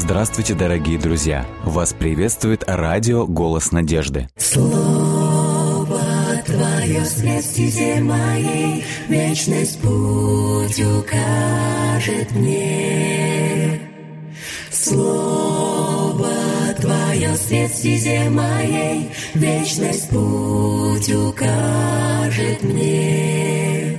Здравствуйте, дорогие друзья! Вас приветствует радио «Голос Надежды». Слово Твое свет стезе моей, вечность путь укажет мне. Слово Твое свет стезе моей, вечность путь укажет мне.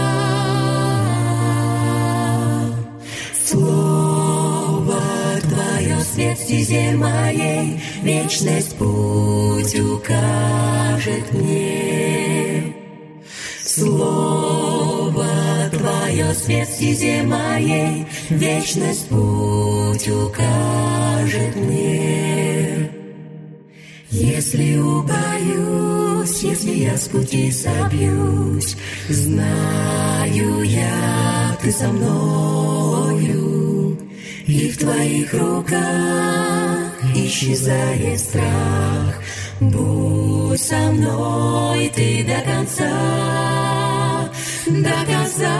Слово Твое свет стезе моей, вечность путь укажет мне. Слово Твое свет стезе моей, вечность путь укажет мне. Если убоюсь, если я с пути собьюсь, знаю я, Ты со мною, и в Твоих руках исчезает страх. Будь со мной Ты до конца, до конца.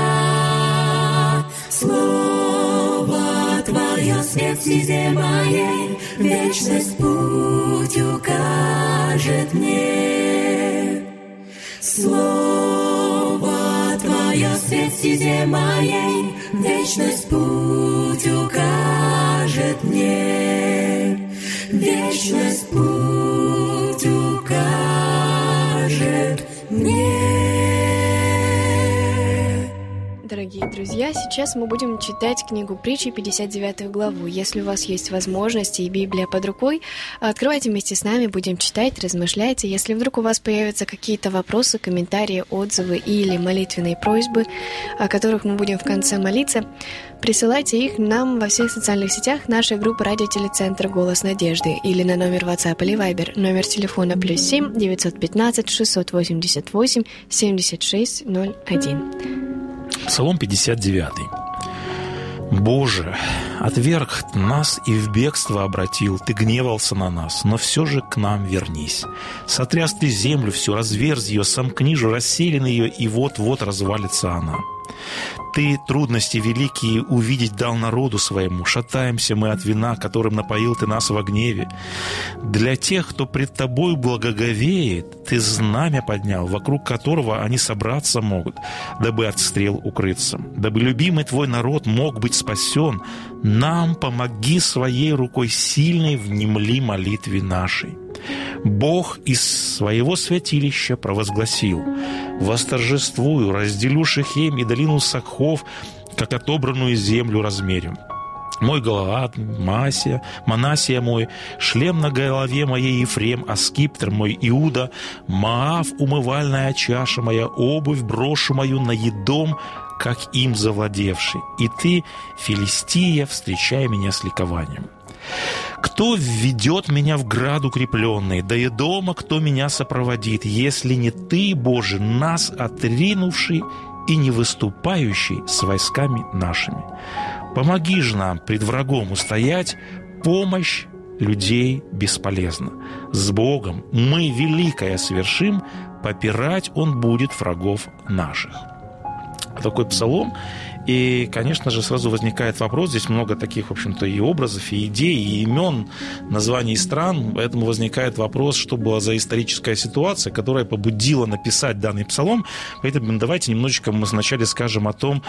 Слово Твое свет стезе моей, вечность путь укажет мне. Слово Твое свет стезе моей, вечность путь укажет мне. Вечность путь укажет мне. Дорогие друзья, сейчас мы будем читать книгу Притчи, 59 главу. Если у вас есть возможность и Библия под рукой, открывайте вместе с нами, будем читать, размышляйте. Если вдруг у вас появятся какие-то вопросы, комментарии, отзывы или молитвенные просьбы, о которых мы будем в конце молиться, присылайте их нам во всех социальных сетях нашей группы Радио Телецентр Голос Надежды или на номер WhatsApp или Viber, номер телефона +7 915 688 76 01. Псалом 59. Боже, отверг нас и в бегство обратил, Ты гневался на нас, но все же к нам вернись. Сотряс Ты землю всю, разверз ее, сомкни же расселин ее, и вот-вот развалится она. Ты трудности великие увидеть дал народу своему. Шатаемся мы от вина, которым напоил Ты нас во гневе. Для тех, кто пред Тобой благоговеет, Ты знамя поднял, вокруг которого они собраться могут, дабы от стрел укрыться. Дабы любимый Твой народ мог быть спасен, нам помоги своей рукой сильной, внемли молитве нашей. Бог из своего святилища провозгласил: «Восторжествую, разделю Шехем и долину Сакхов, как отобранную землю размерю. Мой голова, Манассия мой, шлем на голове моей Ефрем, а скипетр мой Иуда, Маав, умывальная чаша моя, обувь брошу мою на Едом, как им завладевший. И ты, Филистия, встречай меня с ликованием». «Кто введет меня в град укрепленный, да и дома кто меня сопроводит, если не Ты, Боже, нас отринувший и не выступающий с войсками нашими? Помоги же нам пред врагом устоять, помощь людей бесполезна. С Богом мы великое совершим, попирать Он будет врагов наших». Такой псалом. И, конечно же, сразу возникает вопрос, здесь много таких, в общем-то, и образов, и идей, и имен, названий стран, поэтому возникает вопрос, что была за историческая ситуация, которая побудила написать данный псалом. Поэтому давайте немножечко мы вначале скажем о том,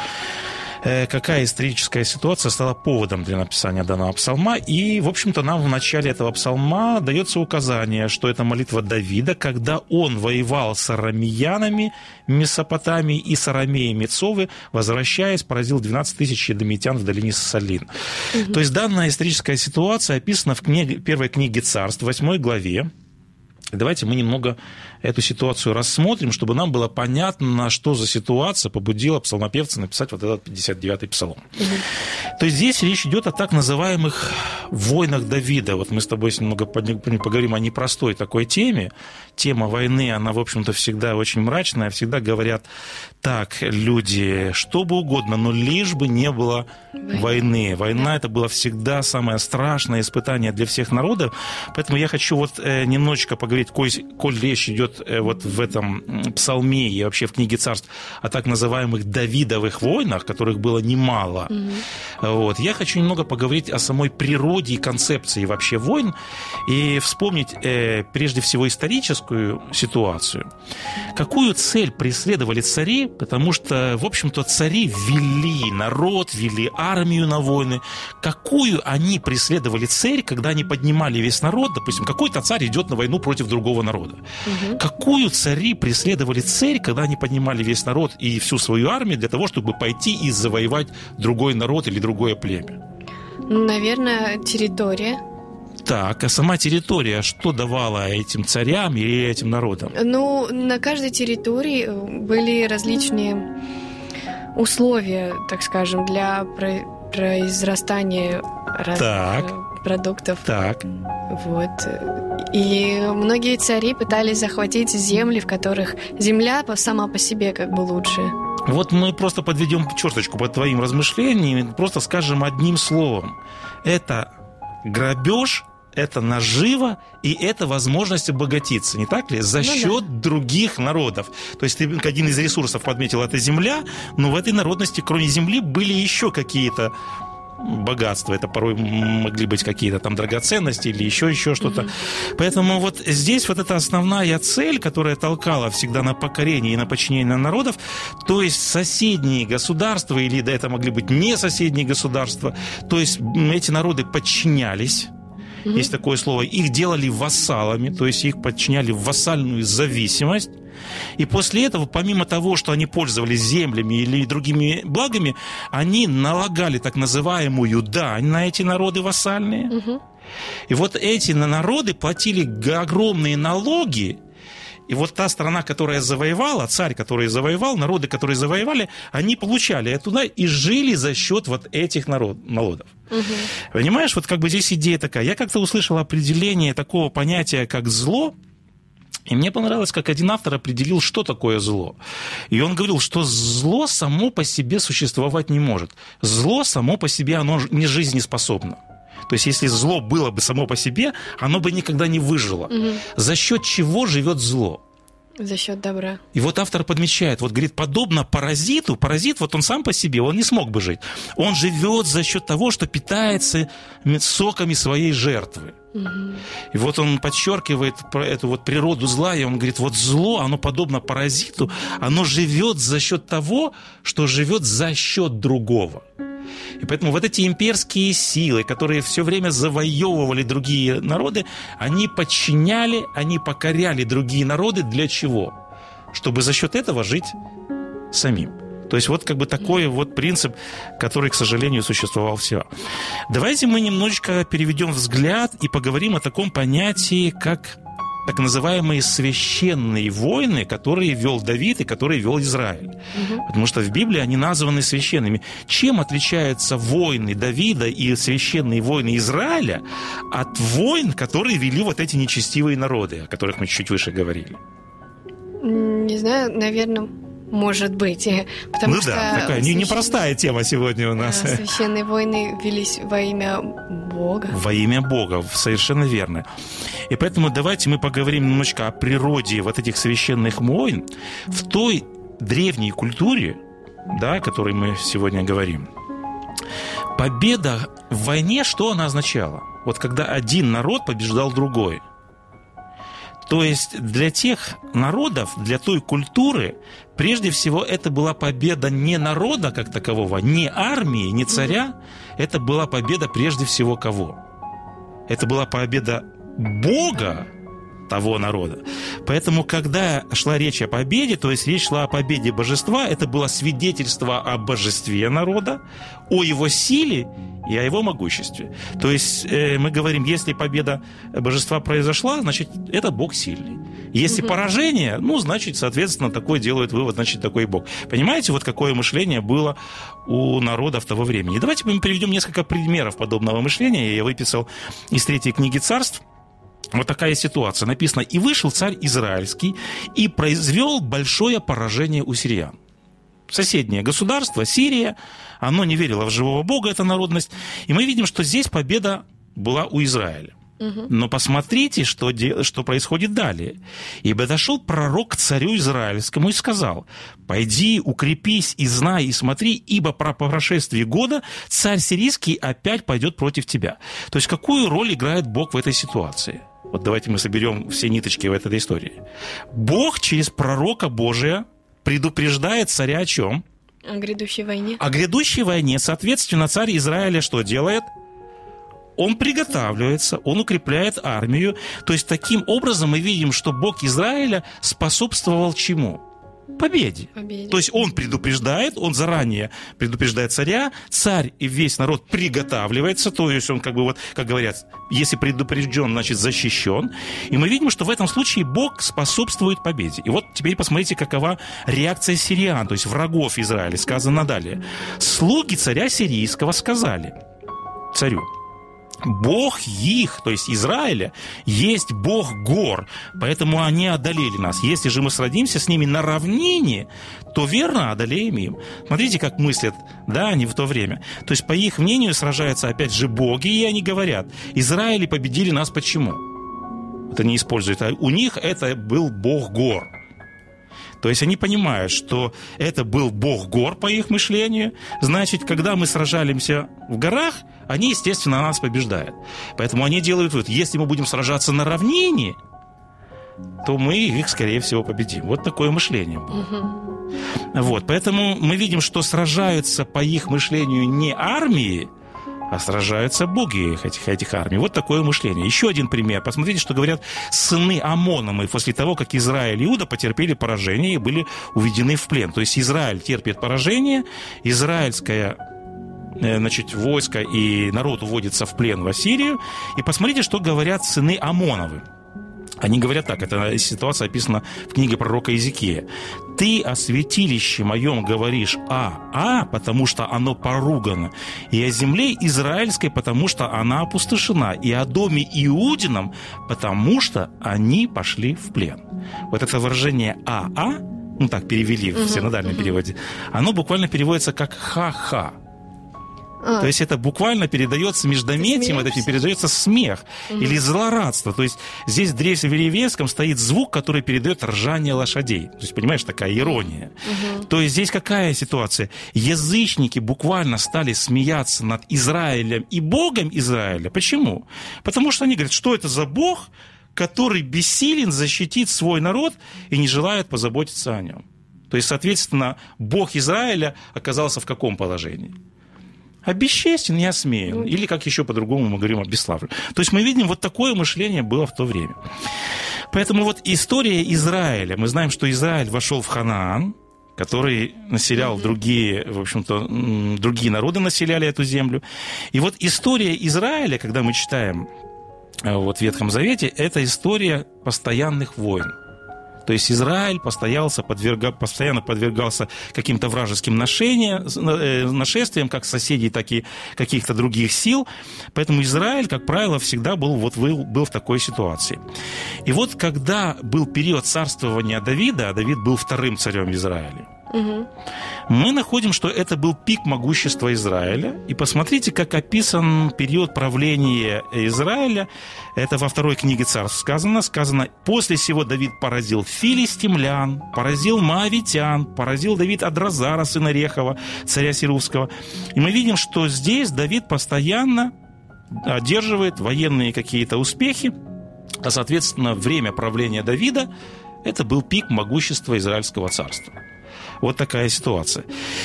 какая историческая ситуация стала поводом для написания данного псалма. И, в общем-то, нам в начале этого псалма дается указание, что это молитва Давида, когда он воевал с арамеянами, Месопотамией и с арамеями Цовы, возвращаясь, поразил 12 тысяч едомитян в долине Солин. То есть данная историческая ситуация описана в первой книге Царств, 8 главе. Давайте мы немного эту ситуацию рассмотрим, чтобы нам было понятно, что за ситуация побудила псалмопевца написать вот этот 59-й псалом. То есть здесь речь идет о так называемых войнах Давида. Вот мы с тобой немного поговорим о непростой такой теме. Тема войны, она, в общем-то, всегда очень мрачная. Всегда говорят так люди, что бы угодно, но лишь бы не было войны. Война – это было всегда самое страшное испытание для всех народов. Поэтому я хочу вот немножечко поговорить, коль речь идет вот в этом псалме и вообще в книге царств о так называемых Давидовых войнах, которых было немало. Вот. Я хочу немного поговорить о самой природе и концепции вообще войн и вспомнить прежде всего историческую ситуацию. Какую цель преследовали цари? Потому что, в общем-то, цари вели народ, вели армию на войны. Какую они преследовали цель, когда они поднимали весь народ? Допустим, какой-то царь идет на войну против другого народа. Какую цари преследовали цель, когда они поднимали весь народ и всю свою армию для того, чтобы пойти и завоевать другой народ или другое племя? Наверное, территория. Так, а сама территория что давала этим царям или этим народам? Ну, на каждой территории были различные условия, так скажем, для произрастания разных продуктов. Так. Вот. И многие цари пытались захватить земли, в которых земля сама по себе как бы лучше. Вот мы просто подведем черточку под твоим размышлением, просто скажем одним словом. Это грабеж, это нажива и это возможность обогатиться, не так ли? За счет других народов. То есть ты один из ресурсов подметил, это земля, но в этой народности, кроме земли, были еще какие-то богатства. Это порой могли быть какие-то там драгоценности или еще что-то. Поэтому вот здесь вот эта основная цель, которая толкала всегда на покорение и на подчинение народов, то есть соседние государства, или да, это могли быть не соседние государства, то есть эти народы подчинялись, есть такое слово, их делали вассалами, то есть их подчиняли в вассальную зависимость. И после этого, помимо того, что они пользовались землями или другими благами, они налагали так называемую дань на эти народы вассальные. И вот эти народы платили огромные налоги. И вот та страна, которая завоевала, царь, который завоевал, народы, которые завоевали, они получали эту дань и жили за счет вот этих народов. Понимаешь, вот как бы здесь идея такая. Я как-то услышал определение такого понятия, как зло. И мне понравилось, как один автор определил, что такое зло. И он говорил, что зло само по себе существовать не может. Зло само по себе, оно не жизнеспособно. То есть, если зло было бы само по себе, оно бы никогда не выжило. За счет чего живет зло? За счет добра. И вот автор подмечает, вот говорит, подобно паразиту, паразит, вот он сам по себе, он не смог бы жить. Он живет за счет того, что питается соками своей жертвы. И вот он подчеркивает про эту вот природу зла, и он говорит, вот зло, оно подобно паразиту, оно живет за счет того, что живет за счет другого. И поэтому вот эти имперские силы, которые все время завоевывали другие народы, они подчиняли, они покоряли другие народы для чего? Чтобы за счет этого жить самим. То есть вот как бы такой вот принцип, который, к сожалению, существовал всегда. Давайте мы немножечко переведем взгляд и поговорим о таком понятии, как так называемые священные войны, которые вел Давид и которые вел Израиль. Потому что в Библии они названы священными. Чем отличаются войны Давида и священные войны Израиля от войн, которые вели вот эти нечестивые народы, о которых мы чуть выше говорили? Не знаю, наверное, может быть. Потому что такая непростая тема сегодня у нас. Священные войны велись во имя Бога. Во имя Бога, совершенно верно. И поэтому давайте мы поговорим немножко о природе вот этих священных войн в той древней культуре, да, о которой мы сегодня говорим. Победа в войне, что она означала? Вот когда один народ побеждал другой. То есть для тех народов, для той культуры, прежде всего, это была победа не народа как такового, не армии, не царя. Это была победа прежде всего кого? Это была победа Бога, того народа. Поэтому, когда шла речь о победе, то есть речь шла о победе божества, это было свидетельство о божестве народа, о его силе и о его могуществе. То есть мы говорим, если победа божества произошла, значит, это Бог сильный. Если поражение, ну, значит, соответственно, такой делает вывод, значит, такой Бог. Понимаете, вот какое мышление было у народов того времени. Давайте мы приведем несколько примеров подобного мышления. Я выписал из 3-й книги Царств. Вот такая ситуация. Написано: «И вышел царь израильский и произвел большое поражение у сириян». Соседнее государство, Сирия, оно не верило в живого Бога, эта народность. И мы видим, что здесь победа была у Израиля. Но посмотрите, что происходит далее. «Ибо дошел пророк к царю израильскому и сказал: пойди, укрепись и знай, и смотри, ибо по прошествии года царь сирийский опять пойдет против тебя». То есть какую роль играет Бог в этой ситуации? Вот давайте мы соберем все ниточки в этой истории. Бог через пророка Божия предупреждает царя о чем? О грядущей войне. О грядущей войне. Соответственно, царь Израиля что делает? Он приготавливается, он укрепляет армию. То есть таким образом мы видим, что Бог Израиля способствовал чему? Победе. То есть он предупреждает, он заранее предупреждает царя, царь и весь народ приготавливается, то есть он как бы вот, как говорят, если предупрежден, значит защищен. И мы видим, что в этом случае Бог способствует победе. И вот теперь посмотрите, какова реакция сириан, то есть врагов Израиля, сказано далее. «Слуги царя сирийского сказали царю: Бог их, то есть Израиля, есть Бог гор, поэтому они одолели нас. Если же мы сразимся с ними на равнине, то верно одолеем им». Смотрите, как мыслят, да, они в то время. То есть, по их мнению, сражаются опять же боги, и они говорят: Израиль победили нас почему? Это не используют. А у них это был Бог гор. То есть они понимают, что это был Бог гор, по их мышлению. Значит, когда мы сражаемся в горах, они, естественно, нас побеждают. Поэтому они делают вывод: если мы будем сражаться на равнине, то мы их, скорее всего, победим. Вот такое мышление было. Вот, поэтому мы видим, что сражаются, по их мышлению, не армии, а сражаются боги этих армий. Вот такое мышление. Еще один пример. Посмотрите, что говорят сыны Амоновы после того, как Израиль и Иуда потерпели поражение и были уведены в плен. То есть Израиль терпит поражение, израильское, значит, войско и народ уводится в плен в Ассирию. И посмотрите, что говорят сыны Амоновы. Они говорят так, эта ситуация описана в книге пророка Иезекия: «Ты о святилище моем говоришь потому что оно поругано, и о земле израильской, потому что она опустошена, и о доме Иудином, потому что они пошли в плен». Вот это выражение ну так перевели в синодальном переводе, оно буквально переводится как «ха-ха». То есть это буквально передается междометием, это передается смех или злорадство. То есть здесь в древнееврейском стоит звук, который передает ржание лошадей. То есть, понимаешь, такая ирония. То есть здесь какая ситуация? Язычники буквально стали смеяться над Израилем и Богом Израиля. Почему? Потому что они говорят, что это за Бог, который бессилен защитить свой народ и не желает позаботиться о нем. То есть, соответственно, Бог Израиля оказался в каком положении? Обесчестен и осмеян. Или, как еще по-другому мы говорим, обесславлен. То есть мы видим, вот такое мышление было в то время. Поэтому вот история Израиля. Мы знаем, что Израиль вошел в Ханаан, который населял другие, в общем-то, другие народы населяли эту землю. И вот история Израиля, когда мы читаем вот, в Ветхом Завете, это история постоянных войн. То есть Израиль постоянно подвергался каким-то вражеским нашествиям, как соседей, так и каких-то других сил. Поэтому Израиль, как правило, всегда был в такой ситуации. И вот когда был период царствования Давида, а Давид был 2-м царем Израиля, мы находим, что это был пик могущества Израиля. И посмотрите, как описан период правления Израиля. Это во 2-й книге Царств сказано: «После сего Давид поразил филистимлян, поразил моавитян, поразил Давид Адраазара, сына Рехова, царя Сирусского». И мы видим, что здесь Давид постоянно одерживает военные какие-то успехи, а, соответственно, время правления Давида – это был пик могущества Израильского царства. Вот такая ситуация.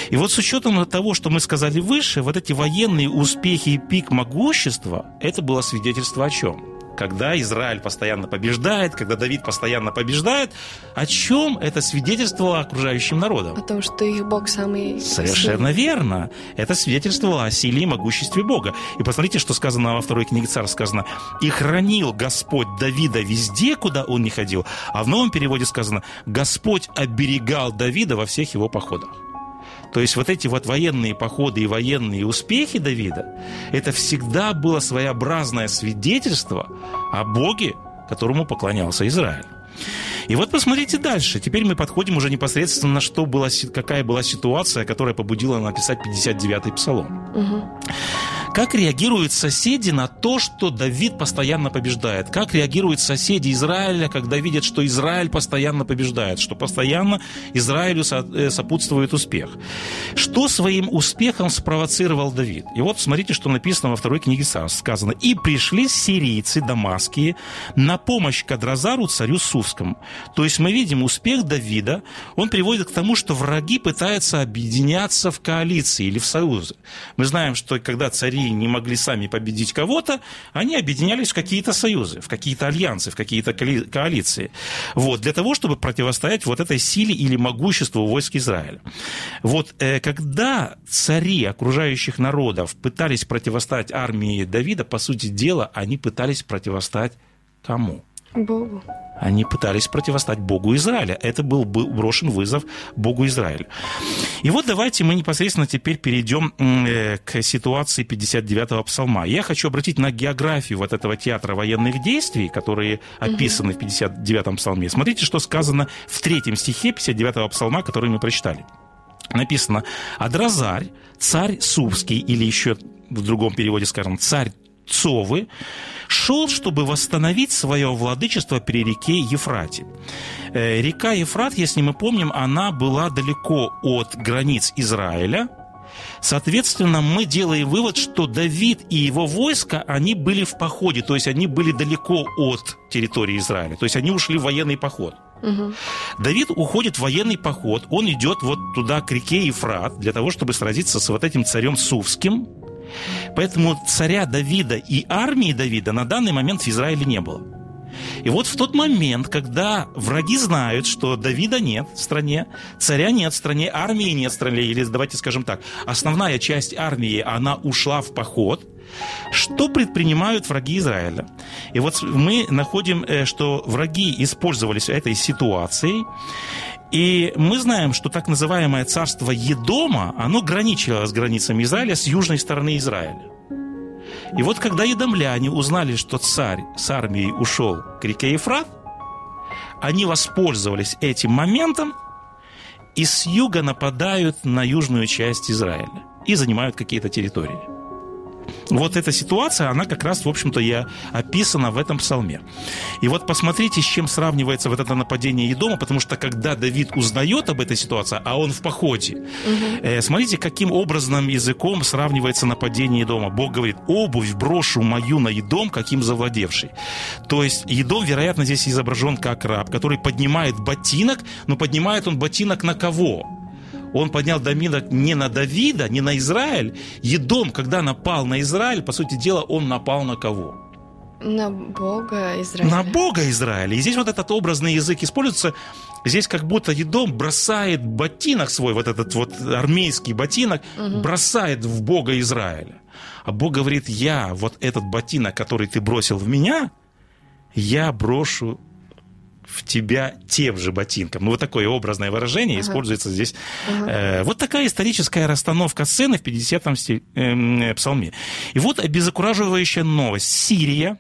И вот с учетом того, что мы сказали выше, вот эти военные успехи и пик могущества, это было свидетельство о чем? когда Израиль постоянно побеждает, когда Давид постоянно побеждает. О чем это свидетельствовало окружающим народам? О том, что их Бог самый... Совершенно верно. Это свидетельствовало о силе и могуществе Бога. И посмотрите, что сказано во второй книге Царств. Сказано: «И хранил Господь Давида везде, куда он не ходил». А в новом переводе сказано: «Господь оберегал Давида во всех его походах». То есть вот эти вот военные походы и военные успехи Давида, это всегда было своеобразное свидетельство о Боге, которому поклонялся Израиль. И вот посмотрите дальше. Теперь мы подходим уже непосредственно, какая была ситуация, которая побудила написать 59-й псалом. Как реагируют соседи на то, что Давид постоянно побеждает? Как реагируют соседи Израиля, когда видят, что Израиль постоянно побеждает, что постоянно Израилю сопутствует успех? Что своим успехом спровоцировал Давид? И вот смотрите, что написано во второй книге Царств. Сказано: «И пришли сирийцы дамасские на помощь Кадрозару, царю Сувскому». То есть мы видим успех Давида, он приводит к тому, что враги пытаются объединяться в коалиции или в союзы. Мы знаем, что когда цари не могли сами победить кого-то, они объединялись в какие-то союзы, в какие-то альянсы, в какие-то коалиции. Вот, для того, чтобы противостоять вот этой силе или могуществу войск Израиля. Вот, когда цари окружающих народов пытались противостоять армии Давида, по сути дела, они пытались противостоять кому? Богу. Они пытались противостоять Богу Израиля. Это был брошен вызов Богу Израиля. И вот давайте мы непосредственно теперь перейдем к ситуации 59-го псалма. Я хочу обратить на географию вот этого театра военных действий, которые описаны в 59-м псалме. Смотрите, что сказано в 3 стихе 59-го псалма, который мы прочитали. Написано: «Адраазар, царь Сувский», или еще в другом переводе, скажем, «царь Цовы, шел, чтобы восстановить свое владычество при реке Евфрате». Река Евфрат, если мы помним, она была далеко от границ Израиля. Соответственно, мы делаем вывод, что Давид и его войско, они были в походе, то есть они были далеко от территории Израиля, то есть они ушли в военный поход. Давид уходит в военный поход, он идет вот туда, к реке Евфрат, для того, чтобы сразиться с вот этим царем Сувским. Поэтому царя Давида и армии Давида на данный момент в Израиле не было. И вот в тот момент, когда враги знают, что Давида нет в стране, царя нет в стране, армии нет в стране, или, давайте скажем так, основная часть армии, она ушла в поход, что предпринимают враги Израиля? И вот мы находим, что враги использовались этой ситуацией. И мы знаем, что так называемое царство Едома, оно граничило с границами Израиля, с южной стороны Израиля. И вот когда едомляне узнали, что царь с армией ушел к реке Евфрат, они воспользовались этим моментом и с юга нападают на южную часть Израиля и занимают какие-то территории. Вот эта ситуация, она как раз, в общем-то, и описана в этом псалме. И вот посмотрите, с чем сравнивается вот это нападение Едома, потому что когда Давид узнает об этой ситуации, а он в походе, смотрите, каким образным языком сравнивается нападение Едома. Бог говорит: «Обувь брошу мою на Едом, каким завладевший». То есть Едом, вероятно, здесь изображен как раб, который поднимает ботинок, но поднимает он ботинок на кого? Он поднял ботинок не на Давида, не на Израиль. Едом, когда напал на Израиль, по сути дела, он напал на кого? На Бога Израиля. На Бога Израиля. И здесь вот этот образный язык используется. Здесь как будто Едом бросает ботинок свой, вот этот вот армейский ботинок, бросает в Бога Израиля. А Бог говорит: «Я вот этот ботинок, который ты бросил в меня, я брошу в тебя тем же ботинком». Ну, вот такое образное выражение используется здесь. Вот такая историческая расстановка сцены в 50-м псалме. И вот обезокураживающая новость. Сирия,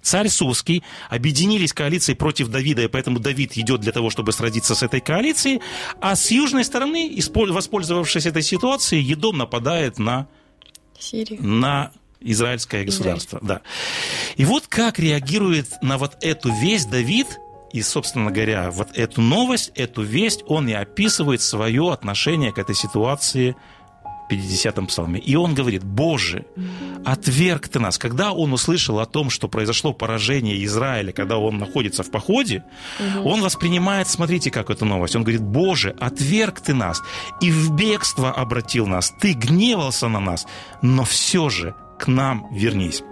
царь Сувский объединились коалицией против Давида, и поэтому Давид идет для того, чтобы сразиться с этой коалицией. А с южной стороны, воспользовавшись этой ситуацией, Едом нападает на Сирию. На израильское государство. Да. И вот как реагирует на вот эту весть Давид. И, собственно говоря, вот эту новость, эту весть, он и описывает свое отношение к этой ситуации в 50-м псалме. И он говорит: «Боже, отверг ты нас». Когда он услышал о том, что произошло поражение Израиля, когда он находится в походе, он воспринимает, смотрите, как эту новость. Он говорит: «Боже, отверг ты нас и в бегство обратил нас. Ты гневался на нас, но все же к нам вернись».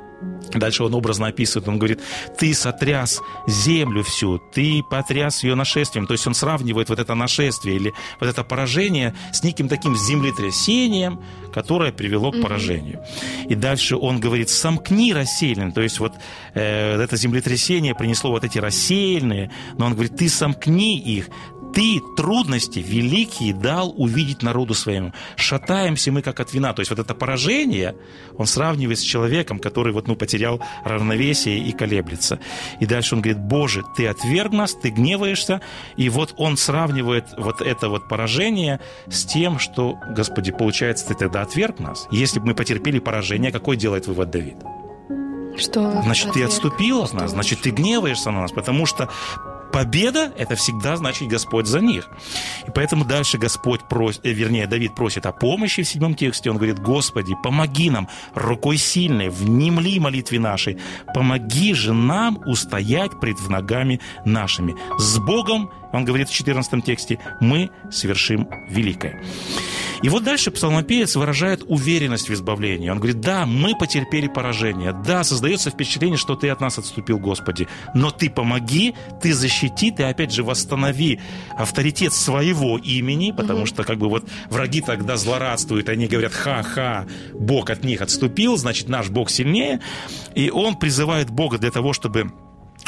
Дальше он образно описывает, он говорит: «Ты сотряс землю всю, ты потряс ее нашествием». То есть он сравнивает вот это нашествие или вот это поражение с неким таким землетрясением, которое привело к поражению. И дальше он говорит: «Сомкни рассеянные». То есть вот это землетрясение принесло вот эти рассеянные, но он говорит: «Ты сомкни их». Ты трудности великие дал увидеть народу своему. Шатаемся мы, как от вина. То есть вот это поражение он сравнивает с человеком, который вот, потерял равновесие и колеблется. И дальше он говорит: «Боже, ты отверг нас, ты гневаешься». И вот он сравнивает вот это вот поражение с тем, что, Господи, получается, ты тогда отверг нас. Если бы мы потерпели поражение, какой делает вывод Давид? Что? Значит, ты отступил от нас, значит, ты гневаешься на нас, потому что... Победа – это всегда значит Господь за них. И поэтому дальше Давид просит о помощи в 7 тексте. Он говорит: «Господи, помоги нам рукой сильной, внемли молитве нашей, помоги же нам устоять пред ногами нашими. С Богом», он говорит в 14 тексте, «мы совершим великое». И вот дальше псалмопевец выражает уверенность в избавлении. Он говорит: да, мы потерпели поражение, да, создается впечатление, что ты от нас отступил, Господи, но ты помоги, ты защити, ты опять же восстанови авторитет своего имени, потому что вот враги тогда злорадствуют, они говорят: ха-ха, Бог от них отступил, значит, наш Бог сильнее. И он призывает Бога для того, чтобы...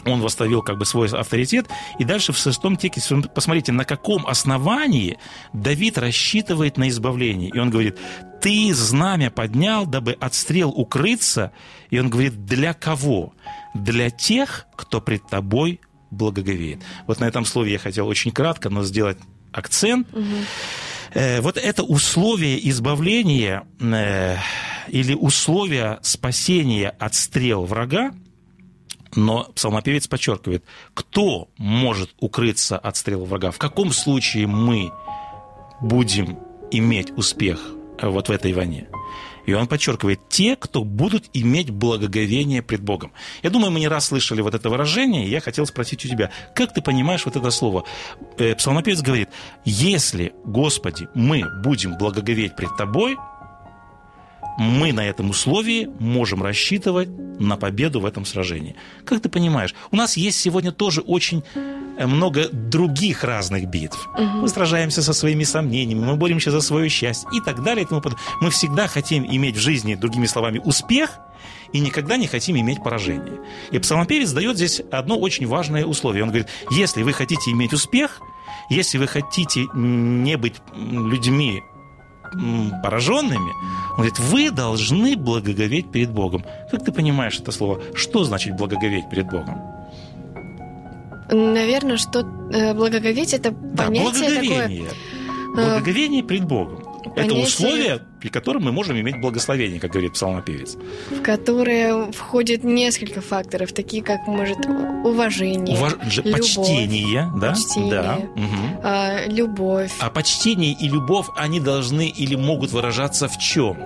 Он восстановил свой авторитет. И дальше в 6 тексте, посмотрите, на каком основании Давид рассчитывает на избавление. И он говорит: «Ты знамя поднял, дабы от стрел укрыться». И он говорит: «Для кого? Для тех, кто пред тобой благоговеет». Вот на этом слове я хотел очень кратко, но сделать акцент. Вот это условие избавления или условие спасения от стрел врага. Но псалмопевец подчеркивает, кто может укрыться от стрел врага, в каком случае мы будем иметь успех вот в этой войне. И он подчеркивает: те, кто будут иметь благоговение пред Богом. Я думаю, мы не раз слышали вот это выражение, и я хотел спросить у тебя, как ты понимаешь вот это слово? Псалмопевец говорит: если, Господи, мы будем благоговеть пред Тобой, мы на этом условии можем рассчитывать на победу в этом сражении. Как ты понимаешь, у нас есть сегодня тоже очень много других разных битв. Мы сражаемся со своими сомнениями, мы боремся за свое счастье и так далее. Мы всегда хотим иметь в жизни, другими словами, успех и никогда не хотим иметь поражение. И псалмопевец дает здесь одно очень важное условие. Он говорит: если вы хотите иметь успех, если вы хотите не быть людьми пораженными, он говорит, вы должны благоговеть перед Богом. Как ты понимаешь это слово? Что значит благоговеть перед Богом? Наверное, что благоговеть — это понятие благоговение. Такое... Благоговение перед Богом. Понятие... Это условие, при котором мы можем иметь благословение, как говорит псалмопевец. В которое входит несколько факторов, такие как, может, уважение, любовь, почтение, любовь. А почтение и любовь, они должны или могут выражаться в чем?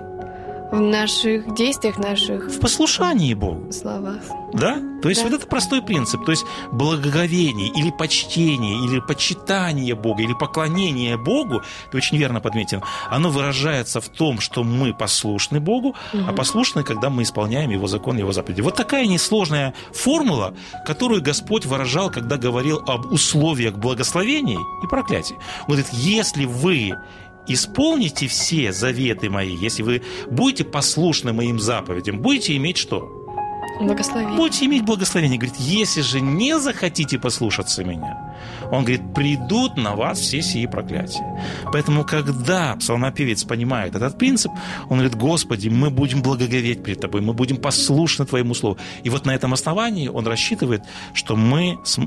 В наших действиях, в послушании Богу. В словах. Да? То есть вот это простой принцип. То есть благоговение или почтение, или почитание Бога, или поклонение Богу, ты очень верно подметил, оно выражается в том, что мы послушны Богу, а послушны, когда мы исполняем Его закон, Его заповеди. Вот такая несложная формула, которую Господь выражал, когда говорил об условиях благословений и проклятий. Он говорит: если вы... исполните все заветы мои, если вы будете послушны моим заповедям, будете иметь что? Благословение. Будете иметь благословение. Говорит, если же не захотите послушаться меня, он говорит, придут на вас все сии проклятия. Поэтому, когда псалмопевец понимает этот принцип, он говорит: Господи, мы будем благоговеть перед Тобой, мы будем послушны Твоему Слову. И вот на этом основании он рассчитывает, что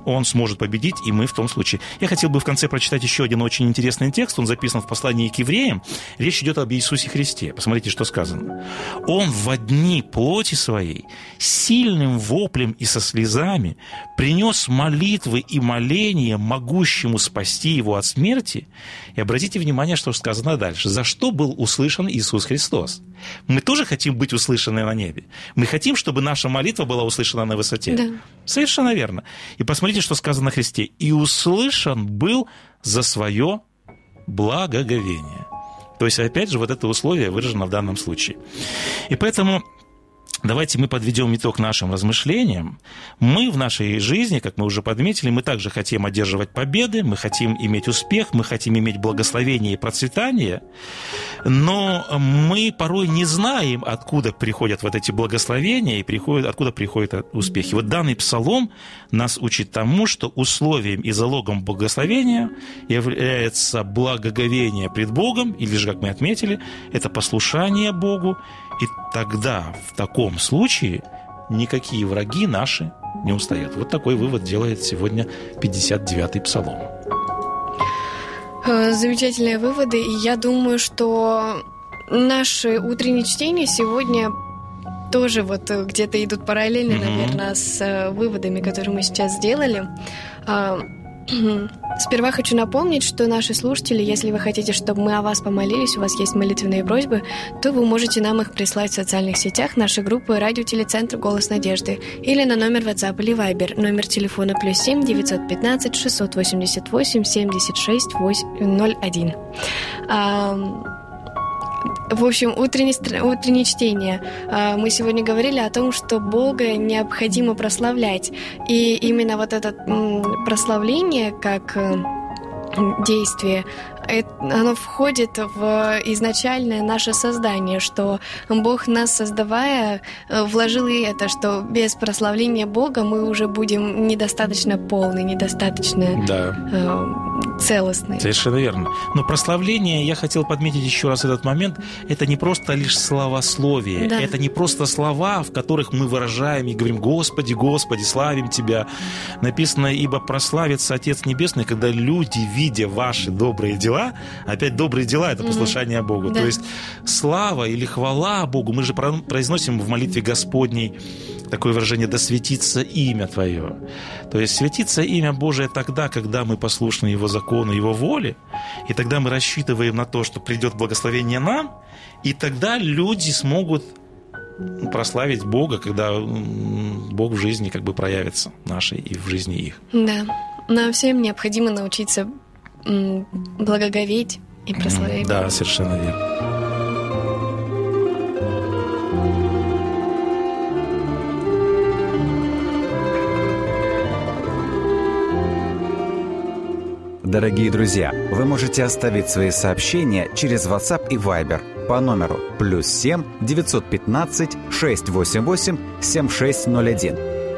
он сможет победить, и мы в том случае. Я хотел бы в конце прочитать еще один очень интересный текст, он записан в послании к Евреям. Речь идет об Иисусе Христе. Посмотрите, что сказано. Он во дни плоти своей сильным воплем и со слезами принес молитвы и моления могущему спасти его от смерти. И обратите внимание, что сказано дальше. За что был услышан Иисус Христос? Мы тоже хотим быть услышаны на небе. Мы хотим, чтобы наша молитва была услышана на высоте. Да. Совершенно верно. И посмотрите, что сказано о Христе. «И услышан был за свое благоговение». То есть, опять же, вот это условие выражено в данном случае. И поэтому... Давайте мы подведем итог нашим размышлениям. Мы в нашей жизни, как мы уже подметили, мы также хотим одерживать победы, мы хотим иметь успех, мы хотим иметь благословение и процветание, но мы порой не знаем, откуда приходят вот эти благословения и откуда приходят успехи. Вот данный псалом нас учит тому, что условием и залогом благословения является благоговение пред Богом, или же, как мы отметили, это послушание Богу, и тогда в таком случае никакие враги наши не устоят. Вот такой вывод делает сегодня 59-й псалом. Замечательные выводы. И я думаю, что наши утренние чтения сегодня тоже вот где-то идут параллельно, наверное, с выводами, которые мы сейчас сделали. Сперва хочу напомнить, что наши слушатели, если вы хотите, чтобы мы о вас помолились, у вас есть молитвенные просьбы, то вы можете нам их прислать в социальных сетях нашей группы «Радио Телецентр Голос Надежды» или на номер WhatsApp или Viber, номер телефона +7 915 688 76 01. В общем, утреннее чтение. Мы сегодня говорили о том, что Бога необходимо прославлять. И именно вот это прославление, как действие, оно входит в изначальное наше создание, что Бог, нас создавая, вложил и это, что без прославления Бога мы уже будем недостаточно полны, недостаточно целостны. Совершенно верно. Но прославление, я хотел подметить еще раз этот момент, это не просто лишь словословие, это не просто слова, в которых мы выражаем и говорим: «Господи, Господи, славим Тебя». Написано: «Ибо прославится Отец Небесный, когда люди, видя ваши добрые дела». Опять добрые дела — это послушание Богу. Да. То есть слава или хвала Богу, мы же произносим в молитве Господней такое выражение: «Да светится имя Твое». То есть светится имя Божие тогда, когда мы послушны Его закону, Его воле, и тогда мы рассчитываем на то, что придет благословение нам, и тогда люди смогут прославить Бога, когда Бог в жизни как бы проявится нашей и в жизни их. Да, нам всем необходимо научиться благоговеть и прославить. Да, совершенно верно. Дорогие друзья, вы можете оставить свои сообщения через WhatsApp и Viber по номеру +7 915 688 7601.